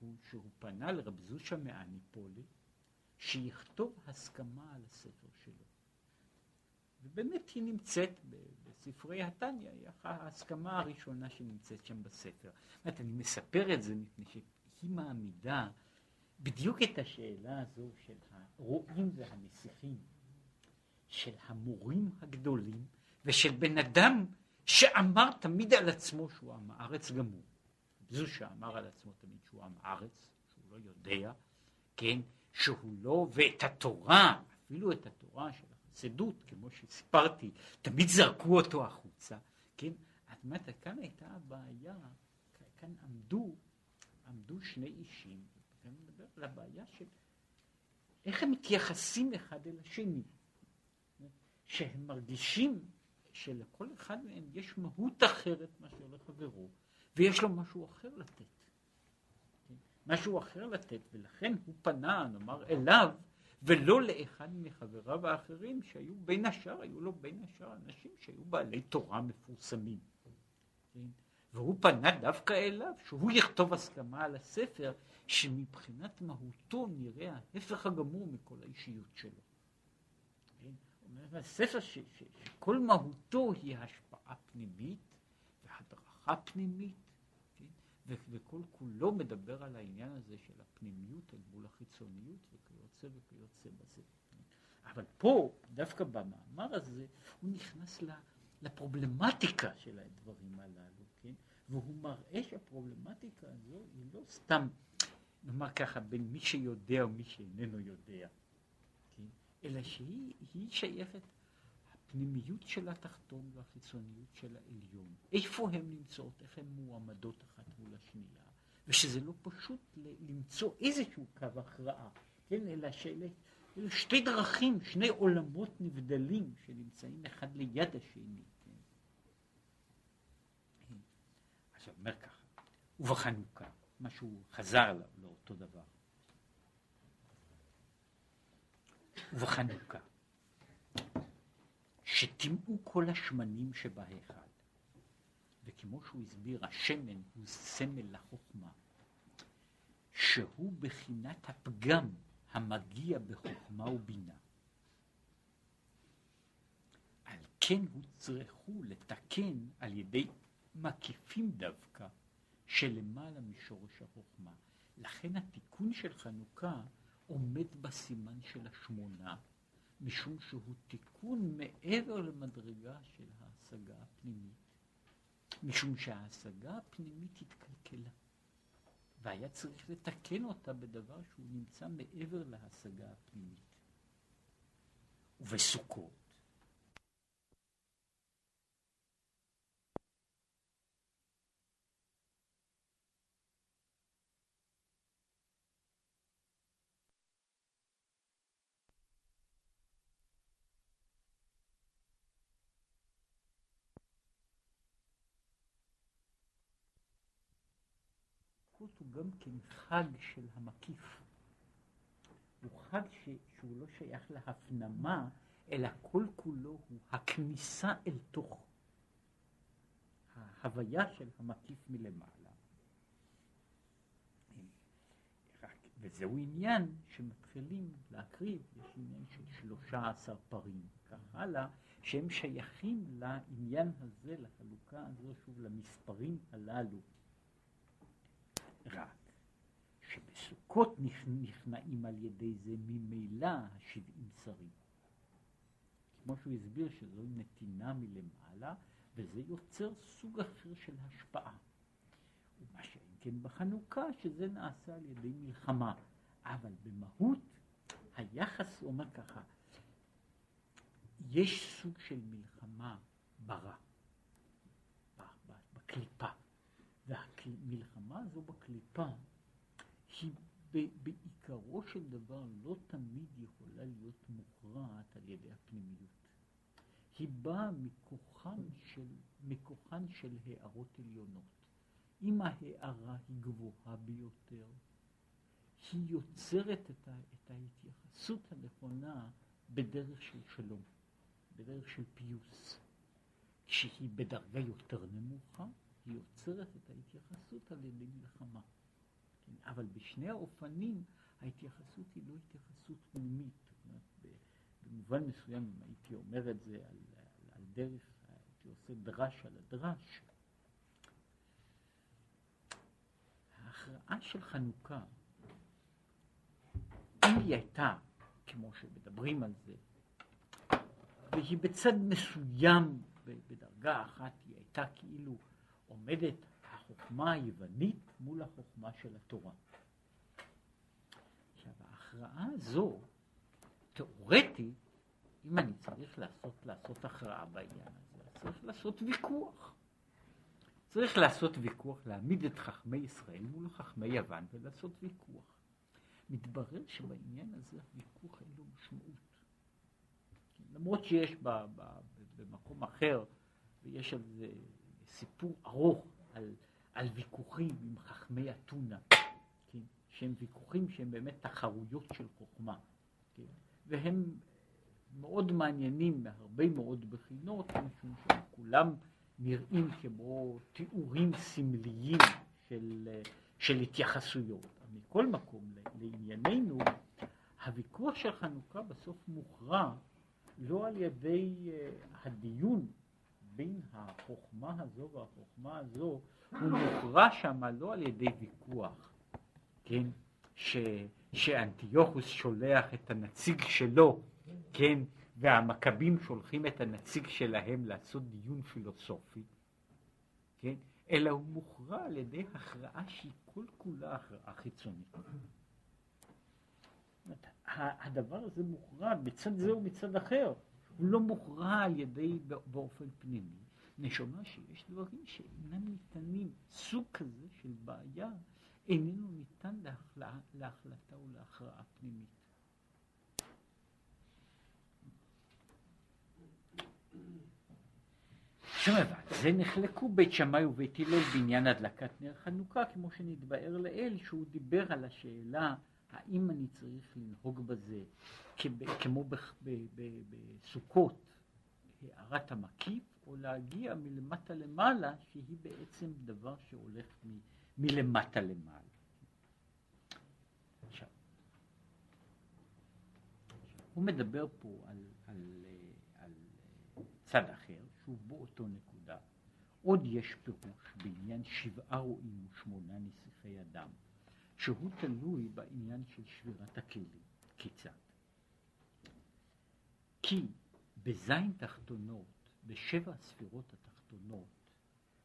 הוא שהוא פנה לרב זושה מהניפולי שיכתוב הסכמה על הספר שלו. ובאמת היא נמצאת בספרי התניא, היא ההסכמה הראשונה שנמצאת שם בספר. אני מספר את זה מפני שהיא מעמידה בדיוק את השאלה הזו של הרועים והנסיכים, של המורים הגדולים, ושל בן אדם שאמר תמיד על עצמו שהוא עם הארץ גמור. זושה אמר על עצמו תמיד שהוא עם הארץ, שהוא לא יודע, כן, שהוא לא, ואת התורה, אפילו את התורה של החסידות, כמו שסיפרתי, תמיד זרקו אותו החוצה, כן. את אומרת, כאן הייתה הבעיה, כאן עמדו שני אישים, ואני מדבר על הבעיה של איך הם מתייחסים אחד אל השני, שהם מרגישים שלכל אחד מהם יש מהות אחרת מאשר לחברו, ויש לו משהו אחר לתת. משהו אחר לתת, ולכן הוא פנה, נאמר, אליו, ולא לאחד מחבריו האחרים שהיו בין השאר, היו לו בין השאר אנשים שהיו בעלי תורה מפורסמים. והוא פנה דווקא אליו, שהוא יכתוב הסכמה על הספר, שמבחינת מהותו נראה ההפך הגמור מכל האישיות שלו. הספר שכל מהותו היא השפעה פנימית והדרכה פנימית, כן? וכל כולו מדבר על העניין הזה של הפנימיות אל מול החיצוניות וכיוצא בזה. אבל פה, דווקא במאמר הזה, הוא נכנס לפרובלמטיקה של הדברים הללו, כן? והוא מראה שהפרובלמטיקה הזו היא לא סתם, נאמר ככה, בין מי שיודע ומי שאיננו יודע, אלא שהיא שייכת הפנימיות של התחתון והחיצוניות של העליון. איפה הן נמצאות, איך הן מועמדות אחת מול השנייה, ושזה לא פשוט למצוא איזשהו קו הכרעה, כן, אלא שתי דרכים, שני עולמות נבדלים שנמצאים אחד ליד השני, כן. עכשיו, אומר ככה, ובחנוכה, משהו חזר לאותו דבר. ובחנוכה, שתימאו כל השמנים שבהיכל, וכמו שהוא הסביר, השמן הוא סמל לחוכמה, שהוא בחינת הפגם המגיע בחוכמה ובינה. על כן הוצרכו לתקן על ידי מקיפים דווקא שלמעלה משורש החוכמה. לכן התיקון של חנוכה עומד בסימן של השמונה, משום שהוא תיקון מעבר למדרגה של ההשגה הפנימית, משום שההשגה הפנימית התקלקלה, והיה צריך לתקן אותה בדבר שהוא נמצא מעבר להשגה הפנימית. ובסוכות, הוא גם כן חג של המקיף. הוא חג שהוא לא שייך להפנמה, אלא כל כולו הוא הכניסה אל תוך ההוויה של המקיף מלמעלה. וזהו עניין שמתחילים להקריב, יש עניין של 13 פרים, כך הלאה, שהם שייכים לעניין הזה, לחלוקה הזו, שוב למספרים הללו. רק שבסוכות נכנעים על ידי זה ממילא ה-70 שרים, כמו שהוא הסביר שזו נתינה מלמעלה, וזה יוצר סוג אחר של השפעה. ומה שאין כן בחנוכה, שזה נעשה על ידי מלחמה, אבל במהות היחס אומר ככה: יש סוג של מלחמה ברע בקליפה, והמלחמה הזו בקליפה היא בעיקרו של דבר לא תמיד יכולה להיות מוכרעת על ידי הפנימיות. היא באה מכוחן של הערות עליונות. אם ההערה היא גבוהה ביותר, היא יוצרת את ההתייחסות הנכונה בדרך של שלום, בדרך של פיוס. כשהיא בדרגה יותר נמוכה, היא יוצרת את ההתייחסות על ידי מלחמה. כן, אבל בשני האופנים ההתייחסות היא לא התייחסות פנימית. במובן מסוים, אם הייתי אומר את זה על דרך, הייתי עושה דרש על הדרש. ההכרעה של חנוכה, אם היא הייתה, כמו שמדברים על זה, והיא בצד מסוים, בדרגה אחת היא הייתה כאילו עומדת החוכמה היוונית מול החוכמה של התורה. עכשיו, ההכרעה הזו, תיאורטית, אם אני צריך לעשות הכרעה בעניין הזה, צריך לעשות ויכוח. צריך לעשות ויכוח, להעמיד את חכמי ישראל מול חכמי יוון ולעשות ויכוח. מתברר שבעניין הזה הוויכוח אין לו משמעות. למרות שיש במקום אחר, ויש על זה סיפור ארוך על ויכוחים עם חכמי אתונה, כן? שהם ויכוחים שהם באמת תחרויות של חוכמה, כן? והם מאוד מעניינים מהרבה מאוד בחינות, משום שכולם נראים כמו תיאורים סמליים של התייחסויות. מכל מקום, לענייננו, הוויכוח של חנוכה בסוף מוכרע לא על ידי הדיון בין החוכמה הזו והחוכמה הזו, הוא מוכרע שמה לא על ידי ויכוח, כן? שאנטיוכוס שולח את הנציג שלו, כן? והמכבים שולחים את הנציג שלהם לעשות דיון פילוסופי, כן? אלא הוא מוכרע על ידי הכרעה שהיא כל כולה הכרעה חיצונית. הדבר הזה מוכרע בצד זה ומצד אחר. הוא לא מוכרע על ידי באופן פנימי. נשמע שיש דברים שאינם ניתנים, סוג כזה של בעיה, איננו ניתן להחלטה או להכרעה פנימית. שמע, זה נחלקו בית שמאי ובית הלל בעניין הדלקת נר חנוכה, כמו שנתבאר לאל, שהוא דיבר על השאלה האם אני צריך לנהוג בזה כמו בסוכות, הערת המקיף, או להגיע מלמטה למעלה, שהיא בעצם דבר שהולך מלמטה למעלה. עכשיו, הוא מדבר פה על צד אחר, שהוא באותו נקודה. עוד יש פירוש בעניין 7 רועים ו8 נסיכי אדם, שהוא תלוי בעניין של שבירת הכלים. כיצד? כי בזין תחתונות, בשבע הספירות התחתונות,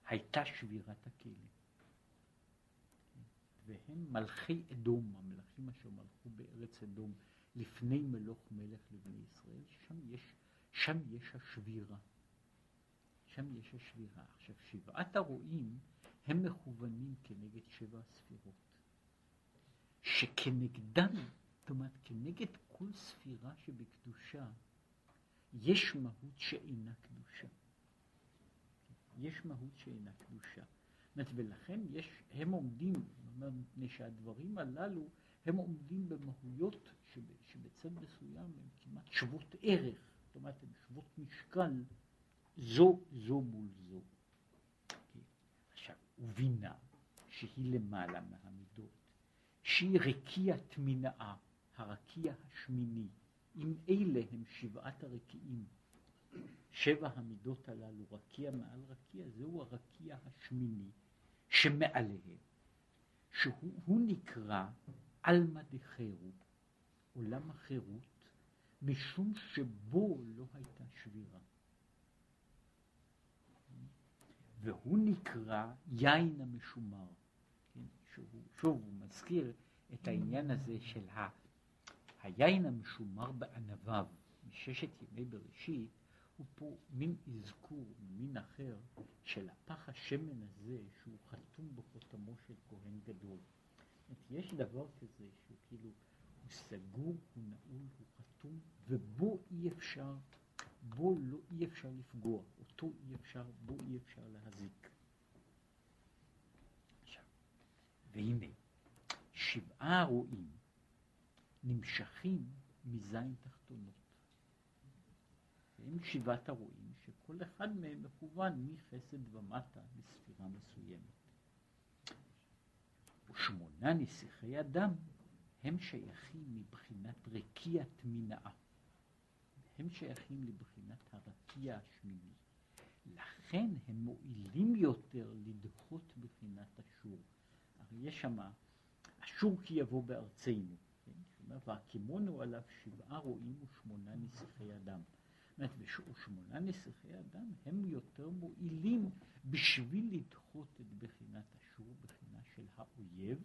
הייתה שבירת הכלים. והם מלכי אדום, המלכים אשר מלכו בארץ אדום, לפני מלוך מלך לבני ישראל, שם יש השבירה. שם יש השבירה. עכשיו, שבעת הרועים הם מכוונים כנגד שבע הספירות. שכנגדם, זאת אומרת, כנגד כל ספירה שבקדושה, יש מהות שאינה קדושה. יש מהות שאינה קדושה. ולכן יש, הם עומדים, מפני שהדברים הללו, הם עומדים במהויות שבצד מסוים הם כמעט שוות ערך, זאת אומרת, הם שוות משקל, זו מול זו. עכשיו, ובינה שהיא למעלה מהמידות, שהיא רקיעת מנעה, הרקיע השמיני, אם אלה הם שבעת הרקיעים, שבע המידות הללו, רקיע מעל רקיע, זהו הרקיע השמיני שמעליהם, שהוא נקרא עלמא דחירות, עולם החירות, משום שבו לא הייתה שבירה. והוא נקרא יין המשומר, כן? שוב הוא מזכיר את העניין הזה של היין המשומר בענביו, מששת ימי בראשית, הוא פה מין אזכור, מין אחר, של הפך השמן הזה שהוא חתום בחותמו של כהן גדול. יש דבר כזה שהוא כאילו, הוא סגור, הוא נעול, הוא חתום, ובו אי אפשר לפגוע, אותו בו אי אפשר להזיק. עכשיו, והנה, שבעה הרועים נמשכים מזין תחתונות. הם שבעת הרועים שכל אחד מהם מכוון מחסד ומטה לספירה מסוימת. ושמונה נסיכי אדם הם שייכים מבחינת רקיעת מנעה. הם שייכים לבחינת הרקיע השמיני. לכן הם מועילים יותר לדחות בחינת אשור. הרי יש שמה, אשור כי יבוא בארצנו. כן? והקימונו עליו שבעה רועים ושמונה נסיכי אדם. זאת אומרת, ושמונה נסיכי אדם הם יותר מועילים בשביל לדחות את בחינת אשור, בחינה של האויב.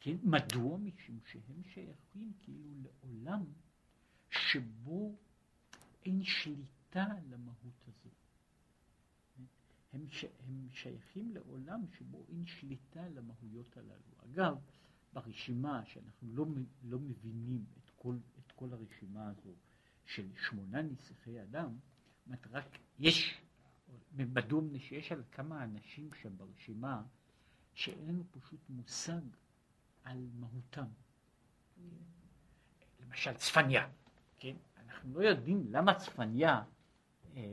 כן? מדוע? משום שהם שייכים כאילו לעולם שבו אין שליטה על המהות הזו. הם שייכים לעולם שבו אין שליטה על המהויות הללו. אגב, ברשימה שאנחנו לא מבינים את כל הרשימה הזו של שמונה נסיכי אדם, רק יש, מדוע שיש על כמה אנשים שם ברשימה שאין לנו פשוט מושג על מהותם. למשל צפניה, כן? אנחנו לא יודעים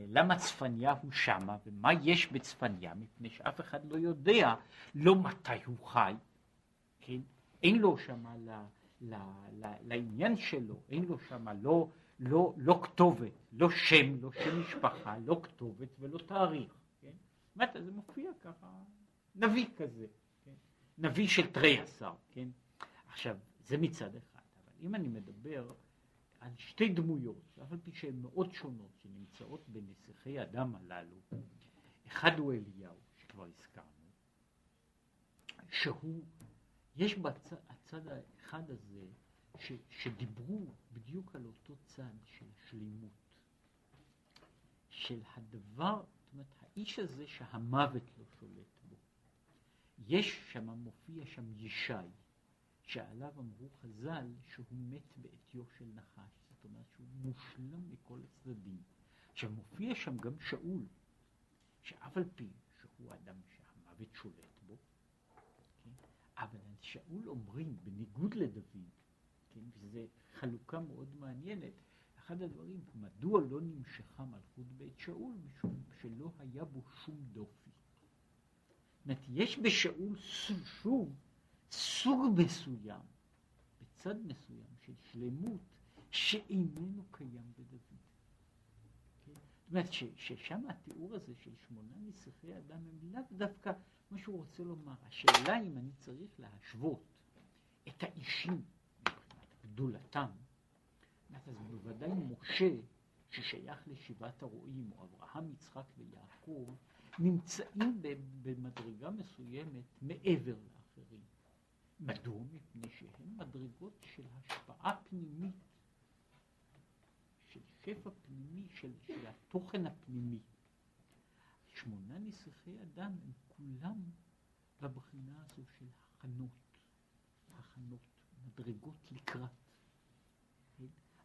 למה צפניה הוא שמה ומה יש בצפניה, מפני שאף אחד לא יודע לא מתי הוא חי, כן? אין לו שמה לעניין שלו, אין לו שמה לא כתובת, לא שם, לא שם משפחה, לא כתובת ולא תאריך, כן? זאת אומרת, זה מופיע ככה, נביא כזה, כן? נביא של 13, כן? עכשיו, זה מצד אחד, אבל אם אני מדבר על שתי דמויות, אף על פי שהן מאוד שונות, שנמצאות בנסיכי אדם הללו, אחד הוא אליהו, שכבר הזכרנו, שהוא, יש בצד האחד הזה, שדיברו בדיוק על אותו צד של השלימות, של הדבר, זאת אומרת, האיש הזה שהמוות לא שולט בו. יש שם, מופיע שם ישי, שעליו אמרו חז"ל שהוא מת בעטיו של נחש, זאת אומרת שהוא מושלם מכל הצדדים. עכשיו מופיע שם גם שאול, שאף על פי שהוא אדם שהמוות שולט בו, כן? אבל שאול אומרים בניגוד לדוד, כן? וזו חלוקה מאוד מעניינת, אחד הדברים, מדוע לא נמשכה מלכות בית שאול? משום שלא היה בו שום דופי. זאת אומרת, יש בשאול שוב סוג מסוים, בצד מסוים של שלמות שאיננו קיים בדוד. כן? זאת אומרת ששם התיאור הזה של שמונה נסיכי אדם הם לאו דווקא מה שהוא רוצה לומר. השאלה אם אני צריך להשוות את האישים, מבחינת גדולתם, אז בוודאי משה ששייך לשבעת הרועים, או אברהם, יצחק ויעקב, נמצאים במדרגה מסוימת מעבר לאחרים. מדוע? מפני שהן מדרגות של השפעה פנימית, של שפע פנימי, של התוכן הפנימי. שמונה נסיכי אדם הם כולם בבחינה הזו של הכנות, מדרגות לקראת.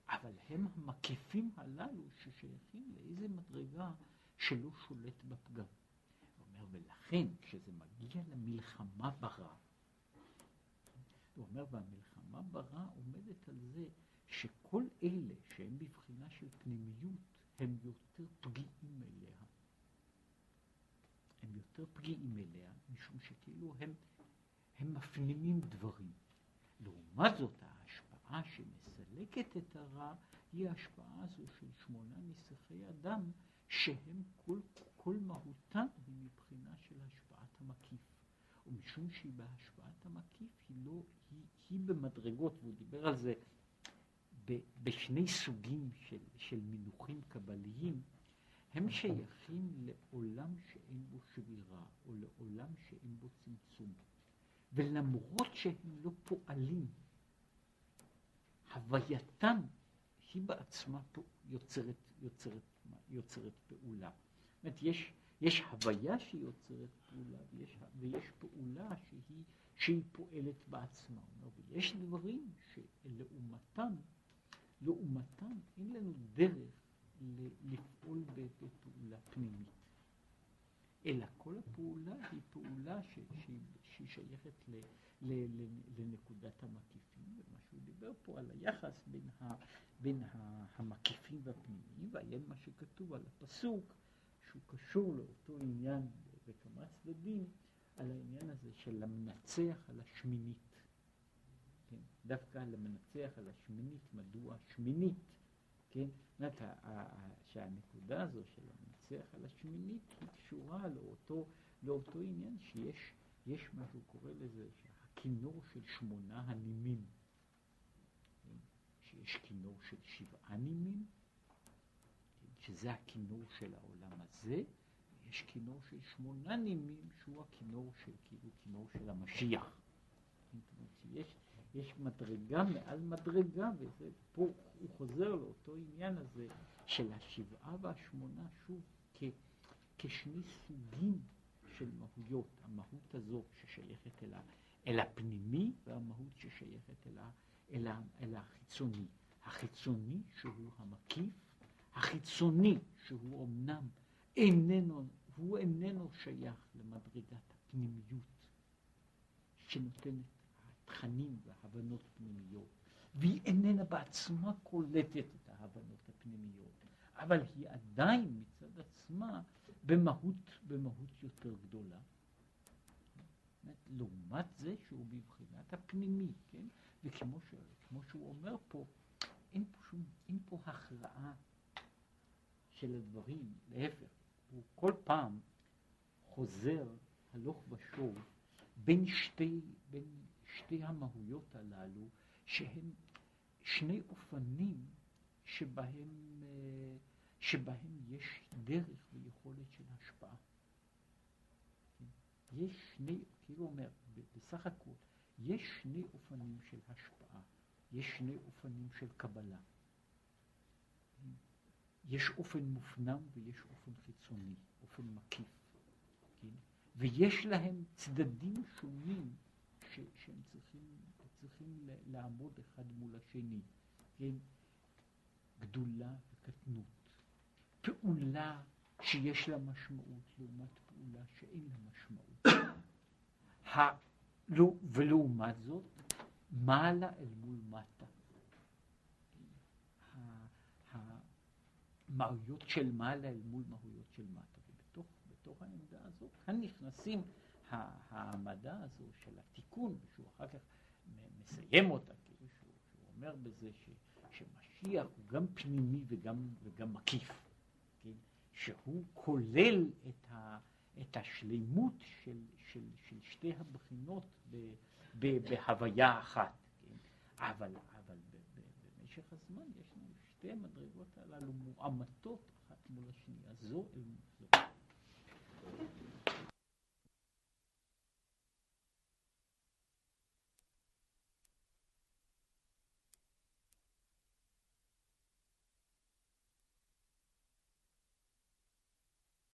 אבל הם המקיפים הללו ששייכים לאיזה מדרגה שלא שולט בפגם. הוא אומר, ולכן כשזה מגיע למלחמה ברע, הוא אומר, והמלחמה ברע עומדת על זה שכל אלה שהם בבחינה של פנימיות, הם יותר פגיעים אליה. הם יותר פגיעים אליה, משום שכאילו הם מפנימים דברים. לעומת זאת, ההשפעה שמסלקת את הרע היא ההשפעה הזו של שמונה נסיכי אדם, שהם כל מהותן היא מבחינה של השפעת המקיף. ומשום שהיא בהשפעת המקיף היא במדרגות, והוא דיבר על זה בשני סוגים של מינוחים קבליים, הם שייכים לעולם שאין בו שבירה, או לעולם שאין בו צמצום. ולמרות שהם לא פועלים, הווייתן היא בעצמה יוצרת פעולה. זאת אומרת, יש הוויה שהיא יוצרת פעולה, ויש פעולה שהיא פועלת בעצמה. ויש דברים שלעומתם אין לנו דרך לפעול בפעולה פנימית, אלא כל הפעולה היא פעולה שהיא שייכת לנקודת המקיפים, ומה שהוא דיבר פה על היחס בין המקיפים והפנימיים, והיין מה שכתוב על הפסוק, שהוא קשור לאותו עניין בכמה צדדים, על העניין הזה של המנצח על השמינית. כן? דווקא על המנצח על השמינית, מדוע השמינית? כן? זאת אומרת, שהנקודה הזו של המנצח על השמינית היא קשורה לאותו עניין שיש מה שהוא קורא לזה, הכינור של שמונה הנימים. כן? שיש כינור של שבעה נימים, שזה הכינור של העולם הזה, ויש כינור של שמונה נימים, שהוא הכינור של, כאילו, כינור של המשיח. כן? יש מדרגה מעל מדרגה, ופה הוא חוזר לאותו עניין הזה של השבעה והשמונה, שוב, כשני סוגים של מהויות. המהות הזו ששייכת אל הפנימי, והמהות ששייכת אל החיצוני. החיצוני שהוא המקיף, החיצוני שהוא אומנם איננו שייך למדרגת הפנימיות שנותנת תכנים והבנות פנימיות, והיא איננה בעצמה קולטת את ההבנות הפנימיות, אבל היא עדיין מצד עצמה במהות יותר גדולה. לעומת זה שהוא בבחינת הפנימי, כן? וכמו שהוא אומר פה, אין פה הכרעה של הדברים, להפך, הוא כל פעם חוזר הלוך ושוב בין שתי המהויות הללו, שהם שני אופנים שבהם יש דרך ויכולת של השפעה. יש שני, כאילו אומר, בסך הכל, יש שני אופנים של השפעה, יש שני אופנים של קבלה. יש אופן מופנם ויש אופן חיצוני, אופן מקיף. ויש להם צדדים שונים שהם צריכים לעמוד אחד מול השני, כן? גדולה וקטנות, פעולה שיש לה משמעות לעומת פעולה שאין לה משמעות, ולעומת זאת מעלה אל מול מטה, המהויות של מעלה אל מול מהויות של מטה, ובתוך העמדה הזאת כאן נכנסים העמדה הזו של התיקון, שהוא אחר כך מסיים אותה, כאילו שהוא אומר בזה שמשיח הוא גם פנימי וגם מקיף, כן? שהוא כולל את השלימות של שתי הבחינות בהוויה אחת, כן? אבל במשך הזמן יש לנו שתי מדרגות המחשבות הללו מועמתות אחת מול השנייה, זו אל זו.